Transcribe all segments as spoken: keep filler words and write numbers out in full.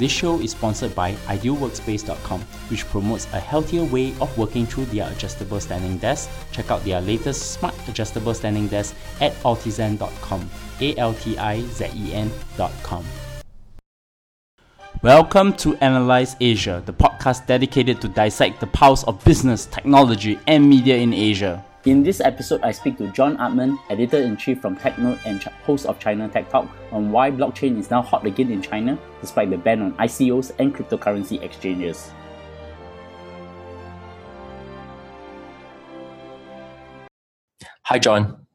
This show is sponsored by ideal workspace dot com, which promotes a healthier way of working through their adjustable standing desk. Check out their latest smart adjustable standing desk at altizen dot com, A L T I Z E N dot com. Welcome to Analyze Asia, the podcast dedicated to dissect the pulse of business, technology, and media in Asia. In this episode, I speak to John Artman, editor-in-chief from TechNode and host of China Tech Talk, on why blockchain is now hot again in China, despite the ban on I C Os and cryptocurrency exchanges. Hi, John.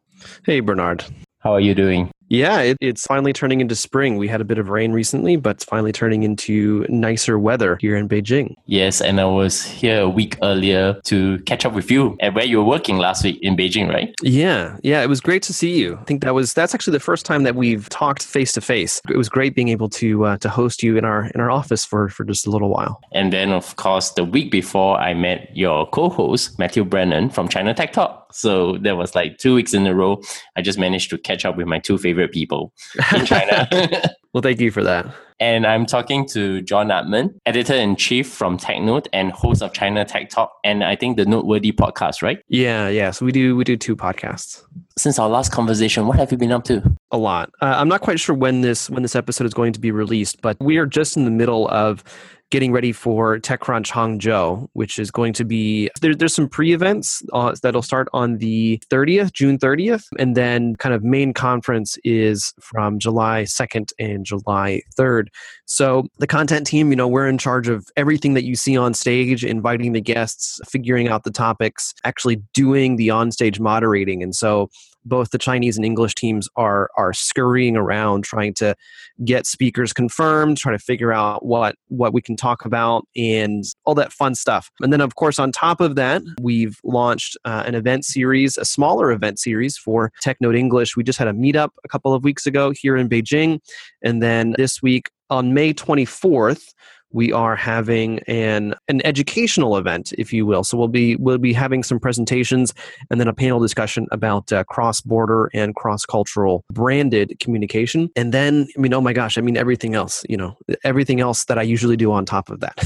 Hey, Bernard. How are you doing? Yeah, it, it's finally turning into spring. We had a bit of rain recently, but it's finally turning into nicer weather here in Beijing. Yes, and I was here a week earlier to catch up with you at where you were working last week in Beijing, right? Yeah, yeah, it was great to see you. I think that was that's actually the first time that we've talked face to face. It was great being able to uh, to host you in our in our office for, for just a little while. And then, of course, the week before, I met your co-host, Matthew Brennan from China Tech Talk. So that was like two weeks in a row. I just managed to catch up with my two favorite people in China. Well, thank you for that. And I'm talking to John Artman, editor-in-chief from TechNode and host of China Tech Talk, and I think the Noteworthy podcast, right? Yeah, yeah. So we do we do two podcasts. Since our last conversation, what have you been up to? A lot. Uh, I'm not quite sure when this when this episode is going to be released, but we are just in the middle of getting ready for TechCrunch Hangzhou, which is going to be, there, there's some pre-events uh, that'll start on the thirtieth, June thirtieth, and then kind of main conference is from July second and July third. So the content team, you know, we're in charge of everything that you see on stage, inviting the guests, figuring out the topics, actually doing the onstage moderating. And so both the Chinese and English teams are are scurrying around trying to get speakers confirmed, trying to figure out what, what we can talk about and all that fun stuff. And then, of course, on top of that, we've launched uh, an event series, a smaller event series for TechNode English. We just had a meetup a couple of weeks ago here in Beijing. And then this week, on May twenty-fourth, we are having an an educational event, if you will. So we'll be we'll be having some presentations and then a panel discussion about uh, cross-border and cross-cultural branded communication. And then, I mean, oh my gosh, I mean, everything else, you know, everything else that I usually do on top of that.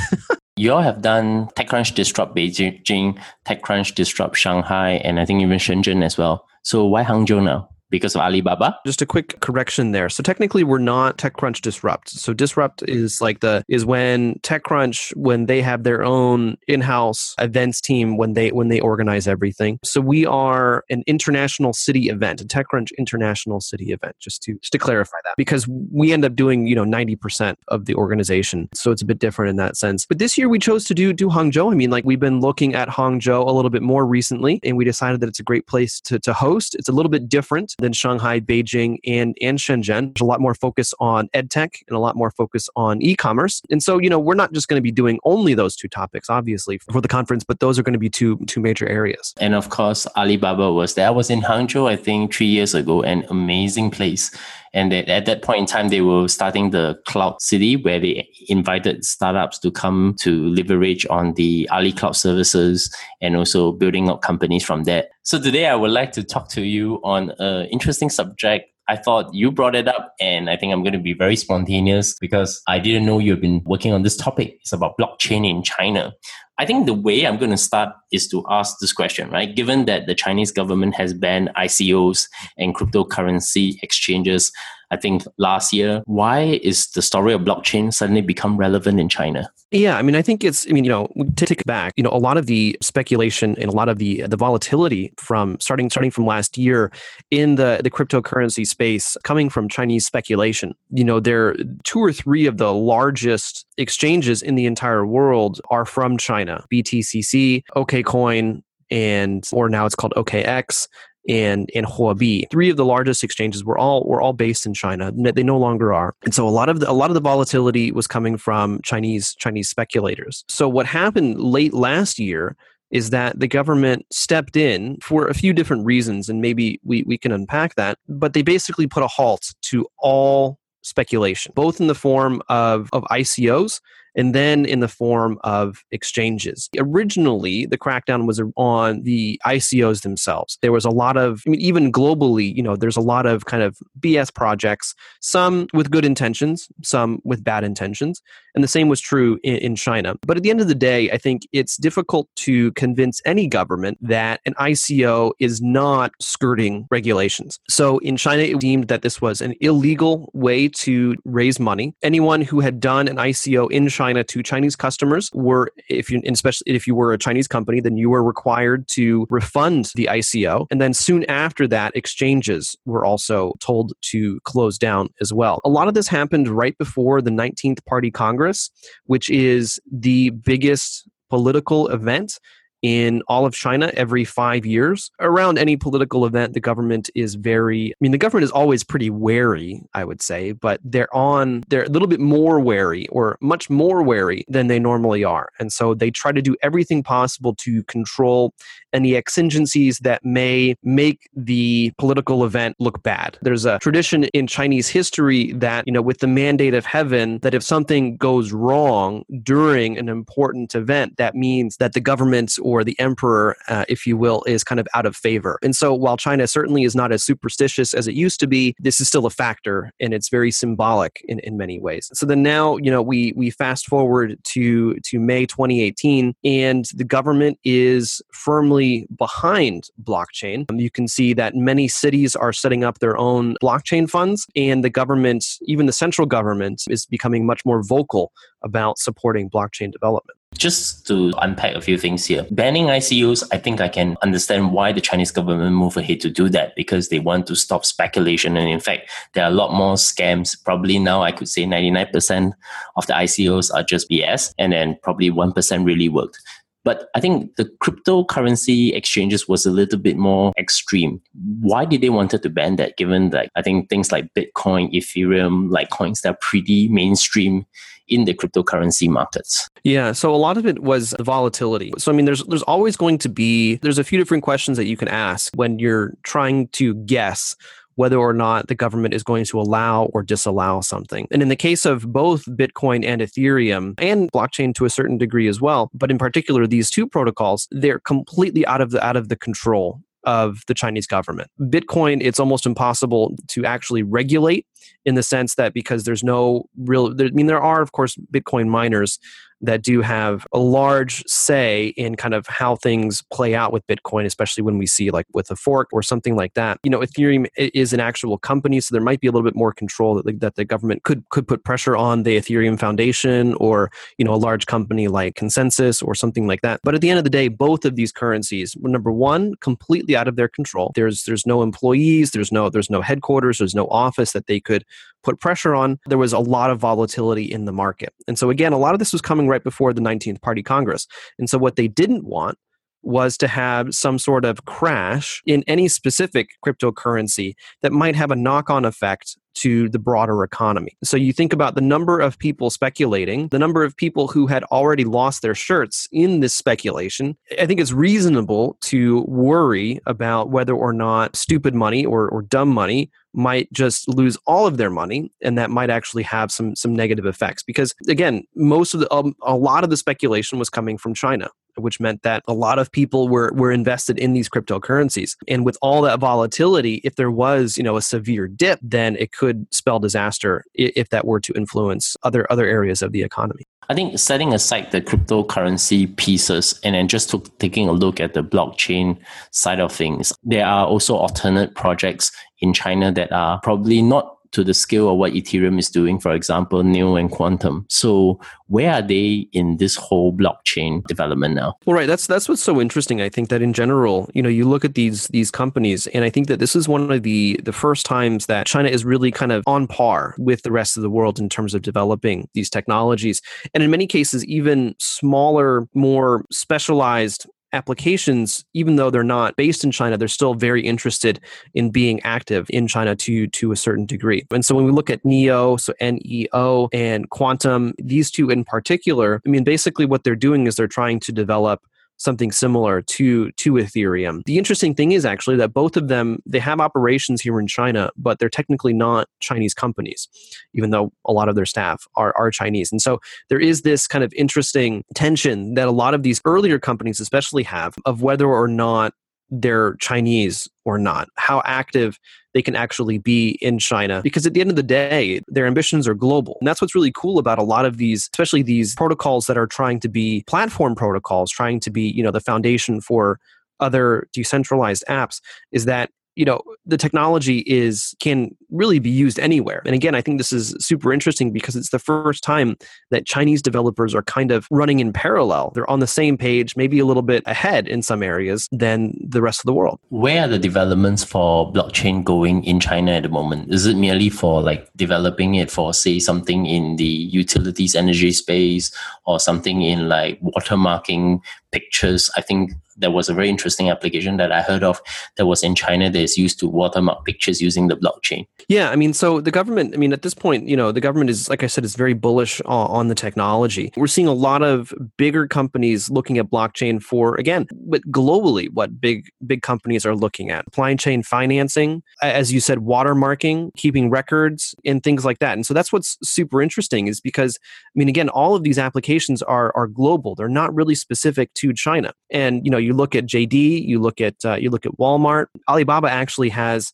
You all have done TechCrunch Disrupt Beijing, TechCrunch Disrupt Shanghai, and I think even Shenzhen as well. So why Hangzhou now? Because of Alibaba? Just a quick correction there. So technically we're not TechCrunch Disrupt. So Disrupt is like the is when TechCrunch, when they have their own in-house events team, when they when they organize everything. So we are an international city event, a TechCrunch international city event, just to just to clarify that. Because we end up doing, you know, ninety percent of the organization. So it's a bit different in that sense. But this year we chose to do do Hangzhou. I mean, like, we've been looking at Hangzhou a little bit more recently, and we decided that it's a great place to to host. It's a little bit different than Shanghai, Beijing, and, and Shenzhen. There's a lot more focus on edtech and a lot more focus on e-commerce. And so, you know, we're not just going to be doing only those two topics, obviously, for the conference, but those are going to be two two major areas. And of course, Alibaba was there. I was in Hangzhou, I think, three years ago, an amazing place. And at that point in time, they were starting the Cloud City, where they invited startups to come to leverage on the Ali Cloud services and also building up companies from there. So today, I would like to talk to you on an interesting subject. I thought you brought it up, and I think I'm going to be very spontaneous because I didn't know you've been working on this topic. It's about blockchain in China. I think the way I'm going to start is to ask this question, right? Given that the Chinese government has banned I C Os and cryptocurrency exchanges, I think last year, why is the story of blockchain suddenly become relevant in China? Yeah, I mean, I think it's, I mean, you know, to take it back, you know, a lot of the speculation and a lot of the the volatility from starting starting from last year in the, the cryptocurrency space coming from Chinese speculation. You know, there are two or three of the largest exchanges in the entire world are from China, B T C C, OKCoin, and or now it's called O K X. And and Huobi, three of the largest exchanges were all were all based in China. They no longer are, and so a lot of the, a lot of the volatility was coming from Chinese Chinese speculators. So what happened late last year is that the government stepped in for a few different reasons, and maybe we we can unpack that. But they basically put a halt to all speculation, both in the form of of I C Os and then in the form of exchanges. Originally, the crackdown was on the I C Os themselves. There was a lot of, I mean, even globally, you know, there's a lot of kind of B S projects, some with good intentions, some with bad intentions. And the same was true in, in China. But at the end of the day, I think it's difficult to convince any government that an I C O is not skirting regulations. So in China, it deemed that this was an illegal way to raise money. Anyone who had done an I C O in China to Chinese customers were, if you, especially if you were a Chinese company, then you were required to refund the I C O. And then soon after that, exchanges were also told to close down as well. A lot of this happened right before the nineteenth Party Congress, which is the biggest political event in all of China every five years. Around any political event, the government is very, I mean, the government is always pretty wary, I would say, but they're on, they're a little bit more wary or much more wary than they normally are. And so they try to do everything possible to control any exigencies that may make the political event look bad. There's a tradition in Chinese history that, you know, with the mandate of heaven, that if something goes wrong during an important event, that means that the government or the emperor, uh, if you will, is kind of out of favor. And so while China certainly is not as superstitious as it used to be, this is still a factor and it's very symbolic in, in many ways. So then now, you know, we we fast forward to, to May twenty eighteen, and the government is firmly behind blockchain. Um, you can see that many cities are setting up their own blockchain funds, and the government, even the central government, is becoming much more vocal about supporting blockchain development. Just to unpack a few things here. Banning I C Os, I think I can understand why the Chinese government moved ahead to do that, because they want to stop speculation. And in fact, there are a lot more scams. Probably now I could say ninety-nine percent of the I C Os are just B S, and then probably one percent really worked. But I think the cryptocurrency exchanges was a little bit more extreme. Why did they want to ban that, given that I think things like Bitcoin, Ethereum, like coins that are pretty mainstream in the cryptocurrency markets? Yeah, so a lot of it was the volatility. So I mean, there's there's always going to be, there's a few different questions that you can ask when you're trying to guess whether or not the government is going to allow or disallow something. And in the case of both Bitcoin and Ethereum, and blockchain to a certain degree as well, but in particular, these two protocols, they're completely out of the out of the control of the Chinese government. Bitcoin, it's almost impossible to actually regulate, in the sense that because there's no real, there, I mean, there are, of course, Bitcoin miners that do have a large say in kind of how things play out with Bitcoin, especially when we see like with a fork or something like that. You know, Ethereum is an actual company, so there might be a little bit more control that the, that the government could could put pressure on the Ethereum Foundation or, you know, a large company like ConsenSys or something like that. But at the end of the day, both of these currencies were, number one, completely out of their control. There's there's no employees, there's no there's no headquarters, there's no office that they could put pressure on. There was a lot of volatility in the market. And so again, a lot of this was coming right before the nineteenth Party Congress. And so what they didn't want was to have some sort of crash in any specific cryptocurrency that might have a knock-on effect to the broader economy. So you think about the number of people speculating, the number of people who had already lost their shirts in this speculation. I think it's reasonable to worry about whether or not stupid money or, or dumb money might just lose all of their money, and that might actually have some some negative effects. Because again, most of the um, a lot of the speculation was coming from China, which meant that a lot of people were were invested in these cryptocurrencies. And with all that volatility, if there was, you know, a severe dip, then it could spell disaster if that were to influence other other areas of the economy. I think setting aside the cryptocurrency pieces and then just took, taking a look at the blockchain side of things, there are also alternate projects in China that are probably not to the scale of what Ethereum is doing, for example, Neo and Quantum. So where are they in this whole blockchain development now? Well, right. That's that's what's so interesting. I think that in general, you know, you look at these these companies, and I think that this is one of the, the first times that China is really kind of on par with the rest of the world in terms of developing these technologies. And in many cases, even smaller, more specialized applications, even though they're not based in China, they're still very interested in being active in China to, to a certain degree. And so when we look at Neo, so N E O, and Quantum, these two in particular, I mean, basically what they're doing is they're trying to develop something similar to, to Ethereum. The interesting thing is actually that both of them, they have operations here in China, but they're technically not Chinese companies, even though a lot of their staff are, are Chinese. And so there is this kind of interesting tension that a lot of these earlier companies especially have of whether or not they're Chinese or not, how active they can actually be in China. Because at the end of the day, their ambitions are global. And that's what's really cool about a lot of these, especially these protocols that are trying to be platform protocols, trying to be, you know, the foundation for other decentralized apps, is that, you know, the technology is can really be used anywhere. And again, I think this is super interesting because it's the first time that Chinese developers are kind of running in parallel. They're on the same page, maybe a little bit ahead in some areas than the rest of the world. Where are the developments for blockchain going in China at the moment? Is it merely for like developing it for, say, something in the utilities energy space or something in like watermarking pictures? I think there was a very interesting application that I heard of that was in China that is used to watermark pictures using the blockchain. Yeah, I mean, so the government, I mean, at this point, you know, the government is, like I said, is very bullish uh, on the technology. We're seeing a lot of bigger companies looking at blockchain for, again, but globally, what big, big companies are looking at. Supply chain financing, as you said, watermarking, keeping records, and things like that. And so that's what's super interesting is because, I mean, again, all of these applications are are global. They're not really specific to China. And, you know, you look at J D, you look at uh, you look at Walmart. Alibaba actually has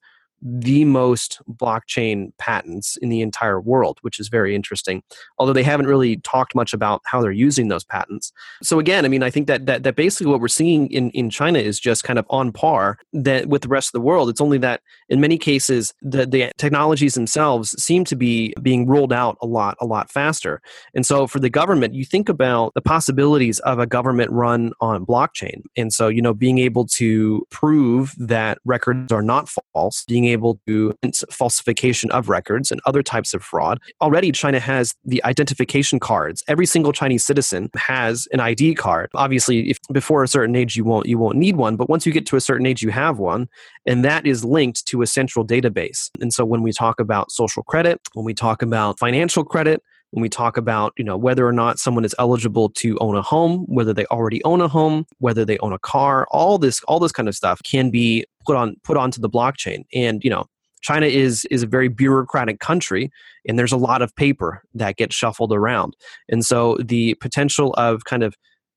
the most blockchain patents in the entire world, which is very interesting. Although they haven't really talked much about how they're using those patents. So again, I mean, I think that that, that basically what we're seeing in, in China is just kind of on par that with the rest of the world. It's only that in many cases, the, the technologies themselves seem to be being rolled out a lot, a lot faster. And so for the government, you think about the possibilities of a government run on blockchain. And so, you know, being able to prove that records are not false, being able to falsification of records and other types of fraud. Already, China has the identification cards. Every single Chinese citizen has an I D card. Obviously, if before a certain age, you won't you won't need one. But once you get to a certain age, you have one, and that is linked to a central database. And so, when we talk about social credit, when we talk about financial credit, when we talk about, you know, whether or not someone is eligible to own a home, whether they already own a home, whether they own a car, all this, all this kind of stuff can be put on put onto the blockchain. And, you know, China is is a very bureaucratic country, and there's a lot of paper that gets shuffled around. And so the potential of kind of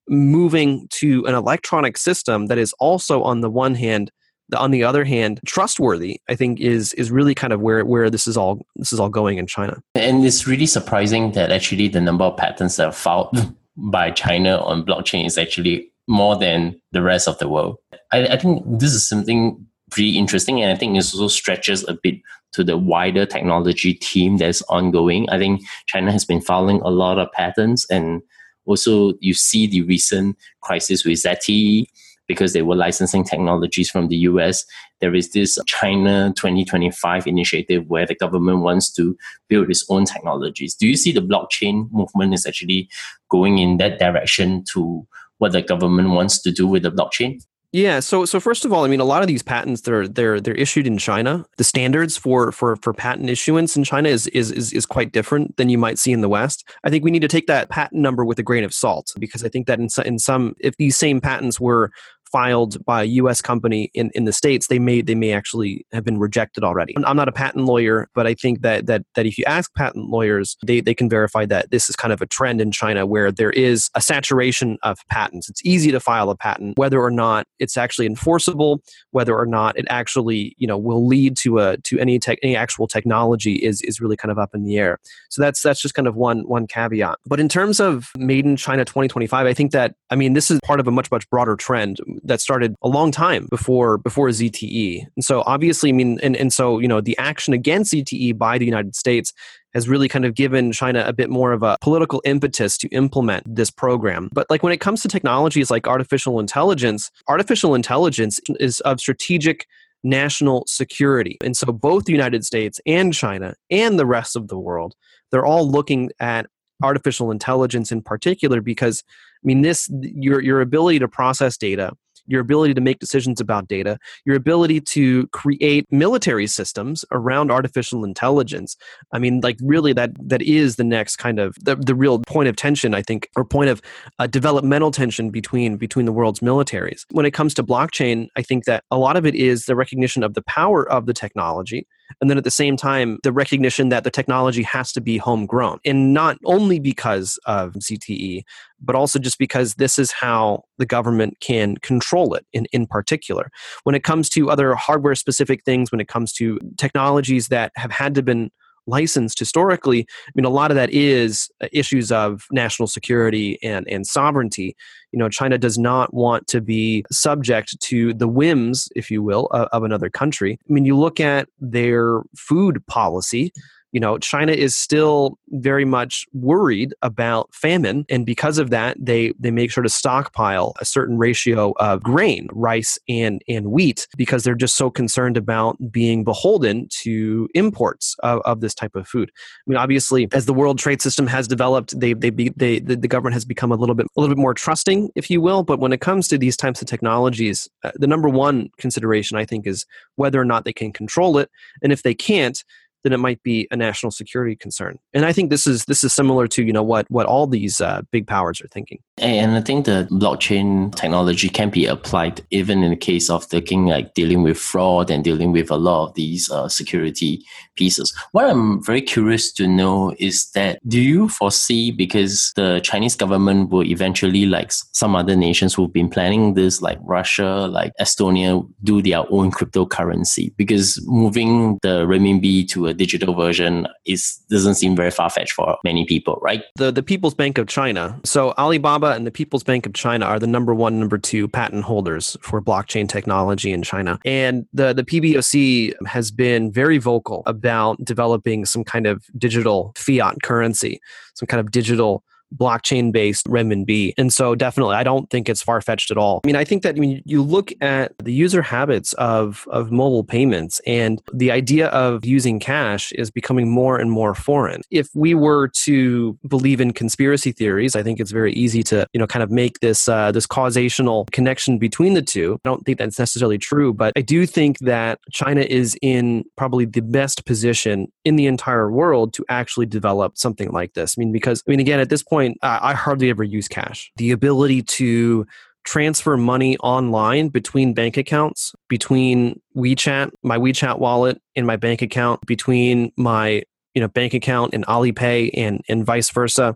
moving to an electronic system that is also on the one hand, on the other hand, trustworthy, I think, is is really kind of where, where this is all this is all going in China. And it's really surprising that actually the number of patents that are filed by China on blockchain is actually more than the rest of the world. I, I think this is something pretty interesting, and I think it also stretches a bit to the wider technology team that's ongoing. I think China has been filing a lot of patents, and also you see the recent crisis with Z T E, because they were licensing technologies from the U S. There is this China twenty twenty-five initiative where the government wants to build its own technologies. Do you see the blockchain movement is actually going in that direction to what the government wants to do with the blockchain? Yeah. So, so first of all, I mean, a lot of these patents, they're they're they're issued in China. The standards for for for patent issuance in China is is is is quite different than you might see in the West. I think we need to take that patent number with a grain of salt, because I think that in in some, if these same patents were filed by a U S company in, in the States, they may they may actually have been rejected already. I'm not a patent lawyer, but I think that that that if you ask patent lawyers, they, they can verify that this is kind of a trend in China where there is a saturation of patents. It's easy to file a patent, whether or not it's actually enforceable, whether or not it actually, you know, will lead to a to any tech any actual technology is is really kind of up in the air. So that's that's just kind of one one caveat. But in terms of Made in China twenty twenty-five, I think that, I mean, this is part of a much, much broader trend that started a long time before before Z T E. And so obviously, I mean, and, and so, you know, the action against Z T E by the United States has really kind of given China a bit more of a political impetus to implement this program. But like when it comes to technologies like artificial intelligence, artificial intelligence is of strategic national security. And so both the United States and China and the rest of the world, they're all looking at artificial intelligence in particular, because I mean, this your your ability to process data, your ability to make decisions about data, your ability to create military systems around artificial intelligence. I mean, like really that that is the next kind of the, the real point of tension, I think, or point of uh, developmental tension between between the world's militaries. When it comes to blockchain, I think that a lot of it is the recognition of the power of the technology. And then at the same time, the recognition that the technology has to be homegrown, and not only because of Z T E, but also just because this is how the government can control it in, in particular. When it comes to other hardware-specific things, when it comes to technologies that have had to been licensed historically, I mean, a lot of that is issues of national security and, and sovereignty. You know, China does not want to be subject to the whims, if you will, of, of another country. I mean, you look at their food policy. You know, China is still very much worried about famine. And because of that, they they make sure to stockpile a certain ratio of grain, rice, and and wheat, because they're just so concerned about being beholden to imports of, of this type of food. I mean, obviously, as the world trade system has developed, they they, be, they the, the government has become a little bit a little bit more trusting, if you will. But when it comes to these types of technologies, uh, the number one consideration, I think, is whether or not they can control it. And if they can't, then it might be a national security concern. And I think this is this is similar to, you know, what what all these uh, big powers are thinking. And I think the blockchain technology can be applied even in the case of thinking like dealing with fraud and dealing with a lot of these uh, security pieces. What I'm very curious to know is that, do you foresee, because the Chinese government will eventually, like some other nations who've been planning this, like Russia, like Estonia, do their own cryptocurrency, because moving the renminbi to a digital version is doesn't seem very far-fetched for many people, right? The the People's Bank of China. So Alibaba and the People's Bank of China are the number one, number two patent holders for blockchain technology in China. And the, the P B O C has been very vocal about developing some kind of digital fiat currency, some kind of digital blockchain-based renminbi. And so definitely, I don't think it's far-fetched at all. I mean, I think that when you look at the user habits of, of mobile payments, and the idea of using cash is becoming more and more foreign. If we were to believe in conspiracy theories, I think it's very easy to, you know, kind of make this uh, this causational connection between the two. I don't think that's necessarily true, but I do think that China is in probably the best position in the entire world to actually develop something like this. I mean, because, I mean, again, at this point, Uh, I hardly ever use cash. The ability to transfer money online between bank accounts, between WeChat, my WeChat wallet and my bank account, between my you know bank account and Alipay and, and vice versa.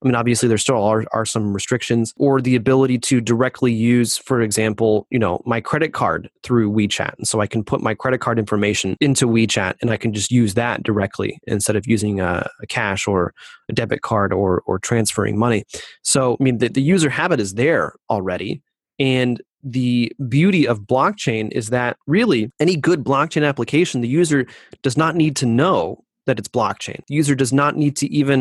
I mean, obviously, there still are, are some restrictions, or the ability to directly use, for example, you know, my credit card through WeChat. And so I can put my credit card information into WeChat, and I can just use that directly instead of using a, a cash or a debit card or or transferring money. So, I mean, the, the user habit is there already. And the beauty of blockchain is that really any good blockchain application, the user does not need to know that it's blockchain. The user does not need to even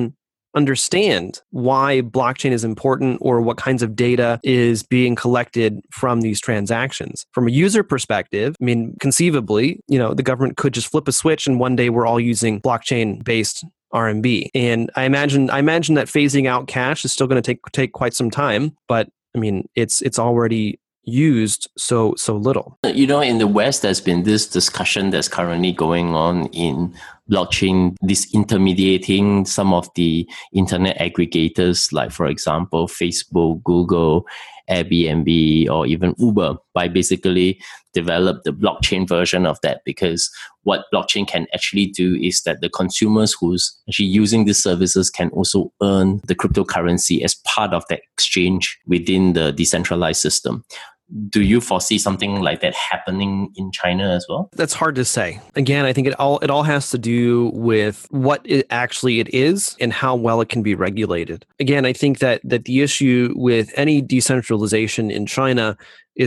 understand why blockchain is important or what kinds of data is being collected from these transactions. From a user perspective, I mean, conceivably, you know, the government could just flip a switch and one day we're all using blockchain-based R M B. And I imagine I imagine that phasing out cash is still going to take take quite some time, but I mean, it's it's already used so so little. You know, in the West, there's been this discussion that's currently going on in blockchain, disintermediating some of the internet aggregators, like, for example, Facebook, Google, Airbnb, or even Uber, by basically develop the blockchain version of that. Because what blockchain can actually do is that the consumers who's actually using these services can also earn the cryptocurrency as part of that exchange within the decentralized system. Do you foresee something like that happening in China as well? That's hard to say. Again, I think it all it all has to do with what it actually it is and how well it can be regulated. Again, I think that that the issue with any decentralization in China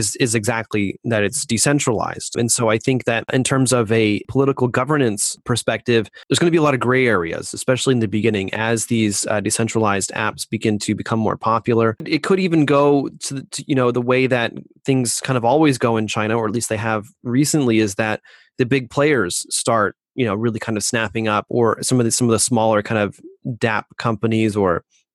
is is exactly that it's decentralized. And so I think that in terms of a political governance perspective, there's going to be a lot of gray areas, especially in the beginning, as these uh, decentralized apps begin to become more popular. It could even go to, the, to, you know, the way that things kind of always go in China, or at least they have recently, is that the big players start, you know, really kind of snapping up, or some of the, some of the smaller kind of dApp companies or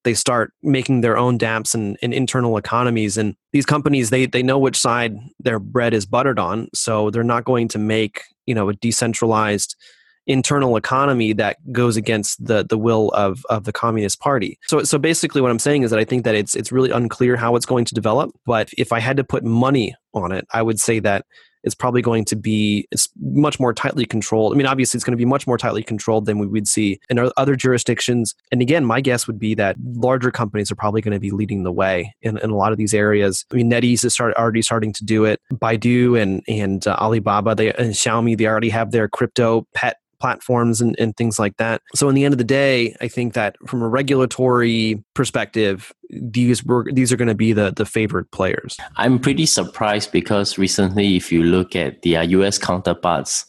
they start making their own dApps and, and internal economies. And these companies, they they know which side their bread is buttered on. So they're not going to make, you know, a decentralized internal economy that goes against the the will of of the Communist Party. So so basically what I'm saying is that I think that it's it's really unclear how it's going to develop. But if I had to put money on it, I would say that it's probably going to be it's much more tightly controlled. I mean, obviously, it's going to be much more tightly controlled than we would see in other jurisdictions. And again, my guess would be that larger companies are probably going to be leading the way in, in a lot of these areas. I mean, NetEase is start, already starting to do it. Baidu and and uh, Alibaba they, and Xiaomi, they already have their crypto pet platforms and, and things like that. So in the end of the day, I think that from a regulatory perspective, these were, these are going to be the, the favored players. I'm pretty surprised because recently, if you look at their U S counterparts,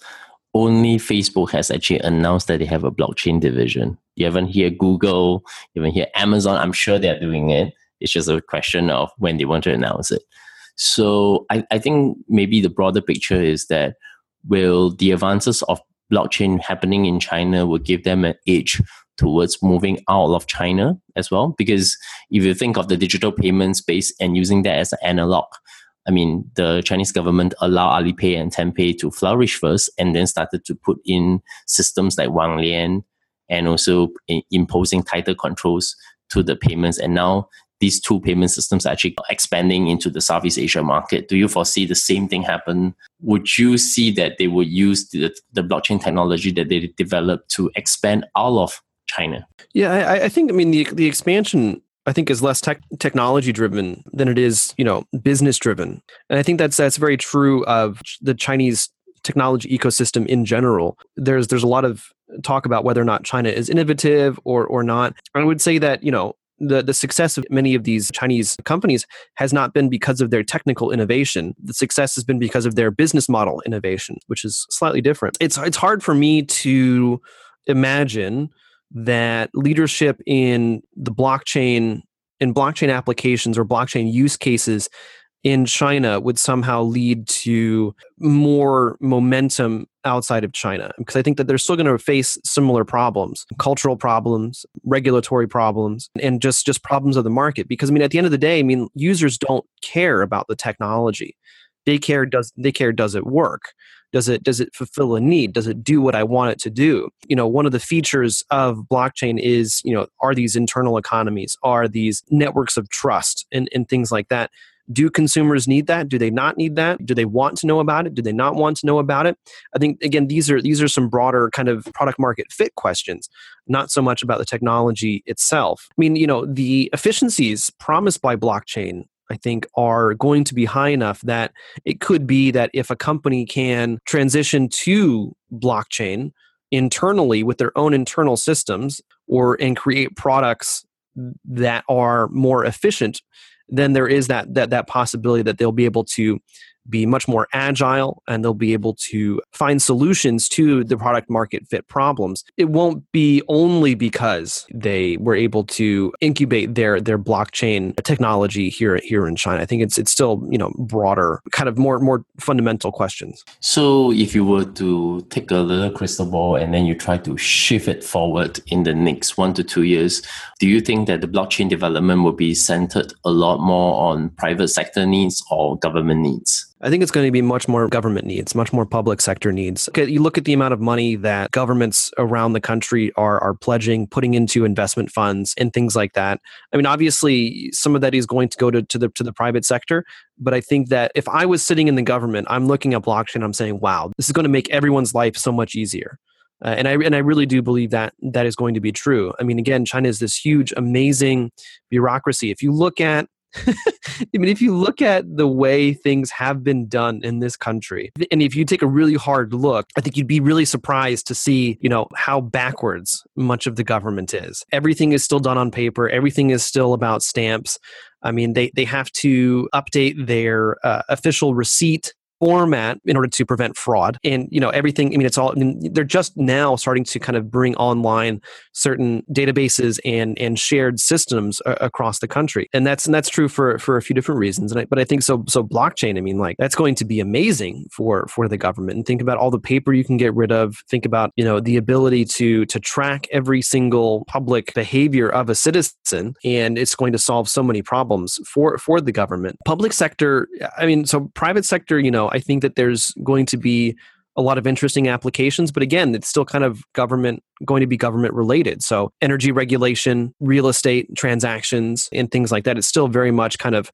only Facebook has actually announced that they have a blockchain division. You haven't hear Google, you haven't hear Amazon. I'm sure they're doing it. It's just a question of when they want to announce it. So I, I think maybe the broader picture is that will the advances of blockchain happening in China will give them an edge towards moving out of China as well. Because if you think of the digital payment space and using that as an analog, I mean, the Chinese government allowed Alipay and Tenpay to flourish first and then started to put in systems like Wanglian and also imposing tighter controls to the payments. And now these two payment systems are actually expanding into the Southeast Asia market. Do you foresee the same thing happen? Would you see that they would use the, the blockchain technology that they developed to expand out of China? Yeah, I, I think, I mean, the, the expansion, I think, is less tech, technology driven than it is, you know, business driven. And I think that's that's very true of the Chinese technology ecosystem in general. There's there's a lot of talk about whether or not China is innovative or or not. I would say that, you know, The the success of many of these Chinese companies has not been because of their technical innovation. The success has been because of their business model innovation, which is slightly different. It's it's hard for me to imagine that leadership in the blockchain, in blockchain applications or blockchain use cases in China would somehow lead to more momentum outside of China, because I think that they're still going to face similar problems, cultural problems, regulatory problems, and just, just problems of the market. Because I mean, at the end of the day, I mean, users don't care about the technology. They care, does they care, does it work? Does it does it fulfill a need? Does it do what I want it to do? You know, one of the features of blockchain is, you know, are these internal economies, are these networks of trust and, and things like that. Do consumers need that? Do they not need that? Do they want to know about it? Do they not want to know about it? I think, again, these are these are some broader kind of product market fit questions, not so much about the technology itself. I mean, you know, the efficiencies promised by blockchain, I think, are going to be high enough that it could be that if a company can transition to blockchain internally with their own internal systems or and create products that are more efficient, then there is that that that possibility that they'll be able to be much more agile and they'll be able to find solutions to the product market fit problems. It won't be only because they were able to incubate their their blockchain technology here here in China. I think it's it's still, you know, broader, kind of more more fundamental questions. So if you were to take a little crystal ball and then you try to shift it forward in the next one to two years, do you think that the blockchain development will be centered a lot more on private sector needs or government needs? I think it's going to be much more government needs, much more public sector needs. Okay, you look at the amount of money that governments around the country are are pledging, putting into investment funds and things like that. I mean, obviously, some of that is going to go to, to the to the private sector. But I think that if I was sitting in the government, I'm looking at blockchain, I'm saying, wow, this is going to make everyone's life so much easier. Uh, and I and I really do believe that that is going to be true. I mean, again, China is this huge, amazing bureaucracy. If you look at I mean, if you look at the way things have been done in this country, and if you take a really hard look, I think you'd be really surprised to see, you know, how backwards much of the government is. Everything is still done on paper. Everything is still about stamps. I mean, they, they have to update their uh, official receipt format in order to prevent fraud. And, you know, everything, I mean, it's all, I mean, they're just now starting to kind of bring online certain databases and and shared systems a- across the country. And that's and that's true for for a few different reasons. And I, but I think so, so blockchain, I mean, like, that's going to be amazing for, for the government. And think about all the paper you can get rid of. Think about, you know, the ability to, to track every single public behavior of a citizen. And it's going to solve so many problems for, for the government. Public sector, I mean, so private sector, you know, I think that there's going to be a lot of interesting applications, but again, it's still kind of government, going to be government related. So energy regulation, real estate transactions, and things like that. It's still very much kind of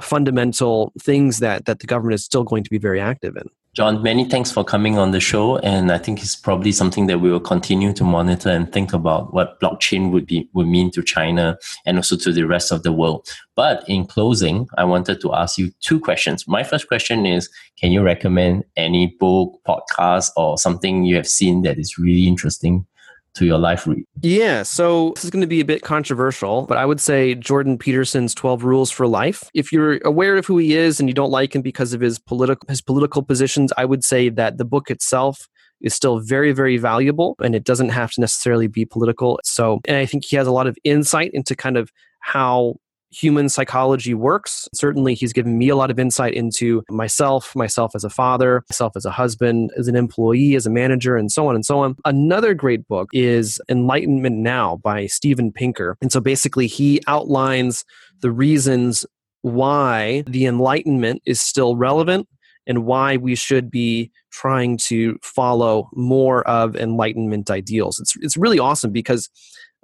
fundamental things that that the government is still going to be very active in. John, many thanks for coming on the show. And I think it's probably something that we will continue to monitor and think about what blockchain would be would mean to China and also to the rest of the world. But in closing, I wanted to ask you two questions. My first question is, can you recommend any book, podcast, or something you have seen that is really interesting to your life read? Yeah, so this is going to be a bit controversial, but I would say Jordan Peterson's twelve Rules for Life. If you're aware of who he is and you don't like him because of his political his political positions, I would say that the book itself is still very, very valuable, and it doesn't have to necessarily be political. So, and I think he has a lot of insight into kind of how human psychology works. Certainly, he's given me a lot of insight into myself, myself as a father, myself as a husband, as an employee, as a manager, and so on and so on. Another great book is Enlightenment Now by Steven Pinker. And so basically, he outlines the reasons why the Enlightenment is still relevant and why we should be trying to follow more of Enlightenment ideals. It's it's really awesome because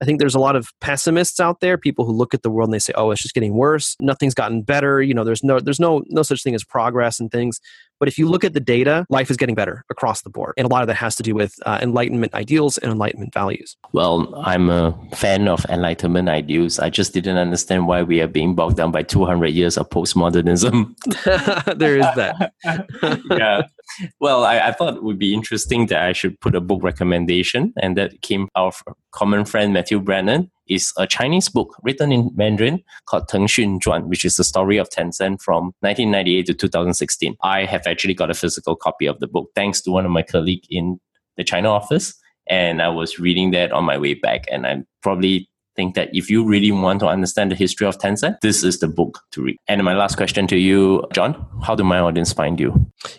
I think there's a lot of pessimists out there, people who look at the world and they say, oh, it's just getting worse. Nothing's gotten better. You know, there's no there's no no such thing as progress and things. But if you look at the data, life is getting better across the board. And a lot of that has to do with uh, Enlightenment ideals and Enlightenment values. Well, I'm a fan of Enlightenment ideals. I just didn't understand why we are being bogged down by two hundred years of postmodernism. There is that. Yeah. Well, I, I thought it would be interesting that I should put a book recommendation. And that came our common friend, Matthew Brennan. Is a Chinese book written in Mandarin called Teng Xun Zhuan, which is the story of Tencent from nineteen ninety-eight to two thousand sixteen. I have actually got a physical copy of the book thanks to one of my colleagues in the China office. And I was reading that on my way back. And I probably think that if you really want to understand the history of Tencent, this is the book to read. And my last question to you, John, how do my audience find you?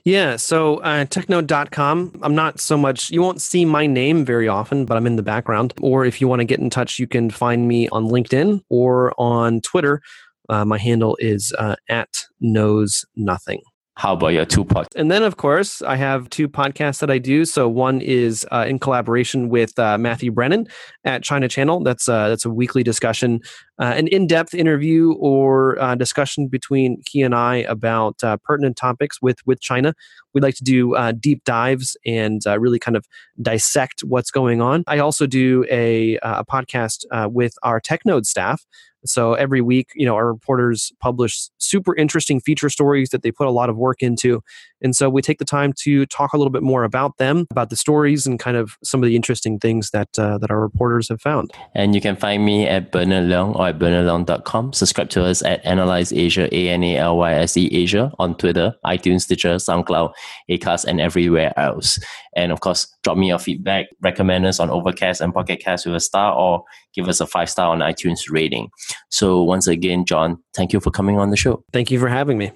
Yeah, so uh, tech node dot com. I'm not so much, you won't see my name very often, but I'm in the background. Or if you want to get in touch, you can find me on LinkedIn or on Twitter. Uh, my handle is uh, at knows nothing. How about your two podcasts? And then, of course, I have two podcasts that I do. So one is uh, in collaboration with uh, Matthew Brennan at China Channel. That's uh, that's a weekly discussion, uh, an in-depth interview or uh, discussion between he and I about uh, pertinent topics with with China. We like to do uh, deep dives and uh, really kind of dissect what's going on. I also do a, uh, a podcast uh, with our TechNode staff. So every week, you know, our reporters publish super interesting feature stories that they put a lot of work into. And so we take the time to talk a little bit more about them, about the stories and kind of some of the interesting things that uh, that our reporters have found. And you can find me at Bernard Leung or at bernard leung dot com. Subscribe to us at Analyze Asia, A N A L Y S E Asia on Twitter, iTunes, Stitcher, SoundCloud, Acast, and everywhere else. And of course, drop me your feedback, recommend us on Overcast and Pocket Cast with a star or give us a five star on iTunes rating. So once again, John, thank you for coming on the show. Thank you for having me.